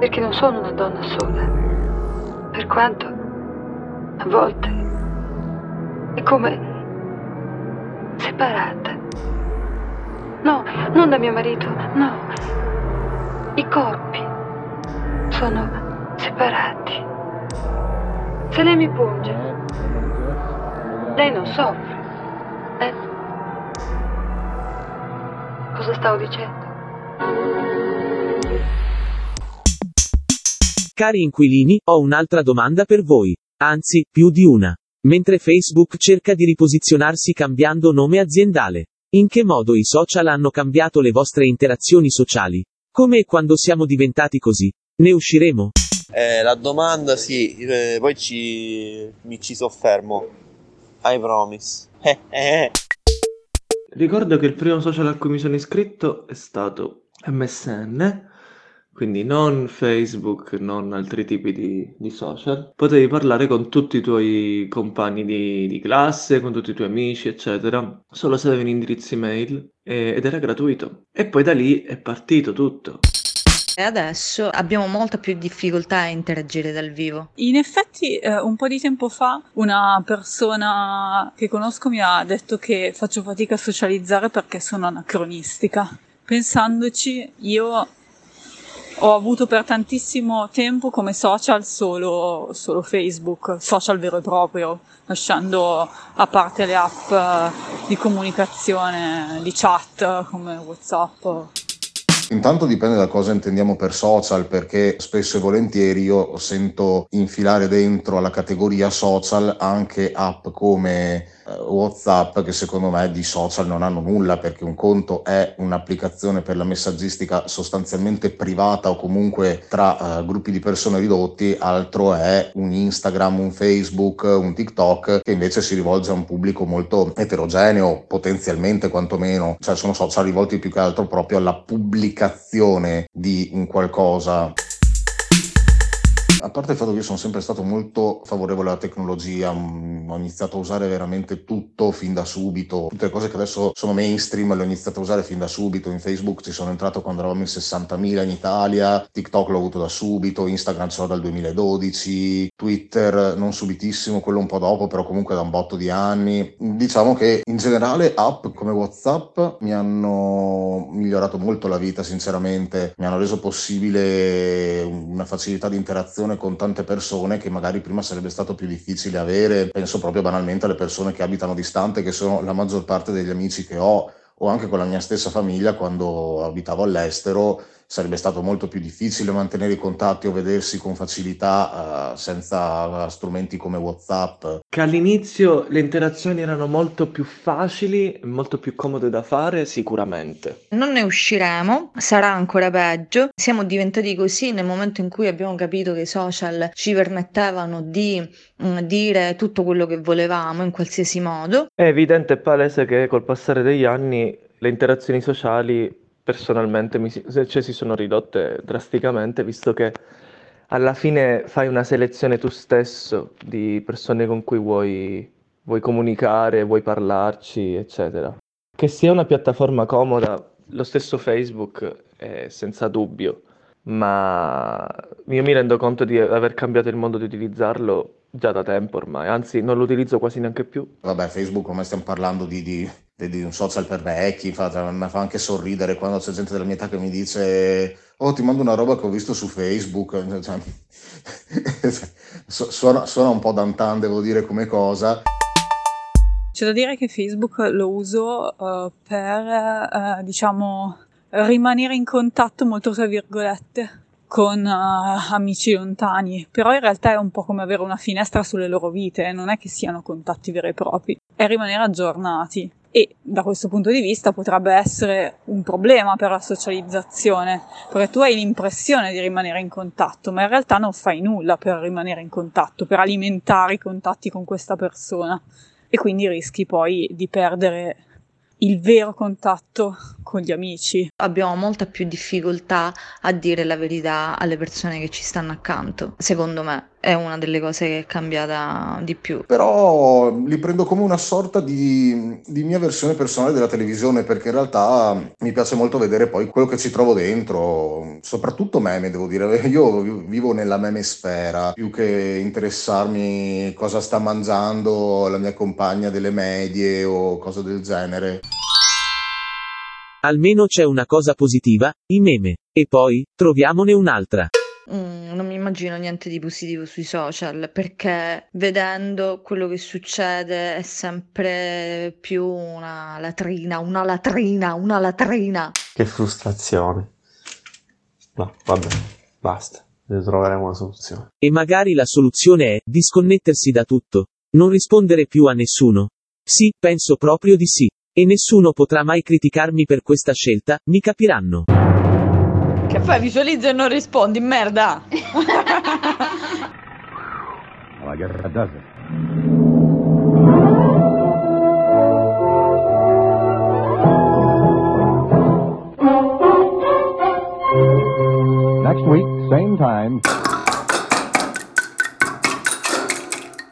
perché non sono una donna sola, per quanto a volte è come separata. No, non da mio marito, no. I corpi sono separati. Se lei mi punge, lei non soffre, eh? Cosa stavo dicendo? Cari inquilini, ho un'altra domanda per voi. Anzi, più di una. Mentre Facebook cerca di riposizionarsi cambiando nome aziendale, in che modo i social hanno cambiato le vostre interazioni sociali? Come e quando siamo diventati così? Ne usciremo? La domanda sì, poi mi ci soffermo. I promise. Ricordo che il primo social a cui mi sono iscritto è stato MSN. Quindi non Facebook, non altri tipi di social. Potevi parlare con tutti i tuoi compagni di classe, con tutti i tuoi amici, eccetera, solo se avevi indirizzi mail ed era gratuito. E poi da lì è partito tutto. E adesso abbiamo molta più difficoltà a interagire dal vivo. In effetti un po' di tempo fa una persona che conosco mi ha detto che faccio fatica a socializzare perché sono anacronistica. Pensandoci, io ho avuto per tantissimo tempo come social solo Facebook, social vero e proprio, lasciando a parte le app di comunicazione, di chat come WhatsApp. Intanto dipende da cosa intendiamo per social, perché spesso e volentieri io sento infilare dentro alla categoria social anche app come WhatsApp, che secondo me di social non hanno nulla, perché un conto è un'applicazione per la messaggistica sostanzialmente privata o comunque tra gruppi di persone ridotti, altro è un Instagram, un Facebook, un TikTok, che invece si rivolge a un pubblico molto eterogeneo, potenzialmente quantomeno, cioè sono social rivolti più che altro proprio alla pubblicazione di un qualcosa. A parte il fatto che io sono sempre stato molto favorevole alla tecnologia, ho iniziato a usare veramente tutto fin da subito, tutte le cose che adesso sono mainstream le ho iniziato a usare fin da subito. In Facebook ci sono entrato quando eravamo in 60.000 in Italia, TikTok l'ho avuto da subito, Instagram ce l'ho dal 2012, Twitter non subitissimo, quello un po' dopo, però comunque da un botto di anni. Diciamo che in generale app come WhatsApp mi hanno migliorato molto la vita, sinceramente, mi hanno reso possibile una facilità di interazione con tante persone che magari prima sarebbe stato più difficile avere. Penso proprio banalmente alle persone che abitano distante, che sono la maggior parte degli amici che ho, o anche con la mia stessa famiglia quando abitavo all'estero. Sarebbe stato molto più difficile mantenere i contatti o vedersi con facilità senza strumenti come WhatsApp. Che all'inizio le interazioni erano molto più facili, molto più comode da fare, sicuramente. Non ne usciremo, sarà ancora peggio. Siamo diventati così nel momento in cui abbiamo capito che i social ci permettevano di dire tutto quello che volevamo in qualsiasi modo. È evidente e palese che col passare degli anni le interazioni sociali personalmente si sono ridotte drasticamente, visto che alla fine fai una selezione tu stesso di persone con cui vuoi comunicare, vuoi parlarci, eccetera. Che sia una piattaforma comoda, lo stesso Facebook è senza dubbio, ma io mi rendo conto di aver cambiato il modo di utilizzarlo già da tempo ormai, anzi non lo utilizzo quasi neanche più. Vabbè, Facebook ormai stiamo parlando di un social per vecchi, infatti mi fa anche sorridere quando c'è gente della mia età che mi dice oh, ti mando una roba che ho visto su Facebook, cioè, suona un po' d'antan, devo dire, come cosa. C'è da dire che Facebook lo uso per diciamo rimanere in contatto, molto tra virgolette, con amici lontani, però in realtà è un po' come avere una finestra sulle loro vite, non è che siano contatti veri e propri, è rimanere aggiornati. e da questo punto di vista potrebbe essere un problema per la socializzazione, perché tu hai l'impressione di rimanere in contatto, ma in realtà non fai nulla per rimanere in contatto, per alimentare i contatti con questa persona, e quindi rischi poi di perdere il vero contatto con gli amici. Abbiamo molta più difficoltà a dire la verità alle persone che ci stanno accanto. Secondo me è una delle cose che è cambiata di più. Però li prendo come una sorta di mia versione personale della televisione, perché in realtà mi piace molto vedere poi quello che ci trovo dentro, soprattutto meme, devo dire. Io vivo nella memesfera, più che interessarmi cosa sta mangiando la mia compagna delle medie o cose del genere. Almeno c'è una cosa positiva, i meme. E poi, troviamone un'altra. Non mi immagino niente di positivo sui social, perché vedendo quello che succede è sempre più una latrina. Che frustrazione. No, vabbè, basta, ne troveremo una soluzione. E magari la soluzione è disconnettersi da tutto, non rispondere più a nessuno. Sì, penso proprio di sì. E nessuno potrà mai criticarmi per questa scelta, mi capiranno. Che fai? Visualizza e non rispondi, merda! Next week, same time.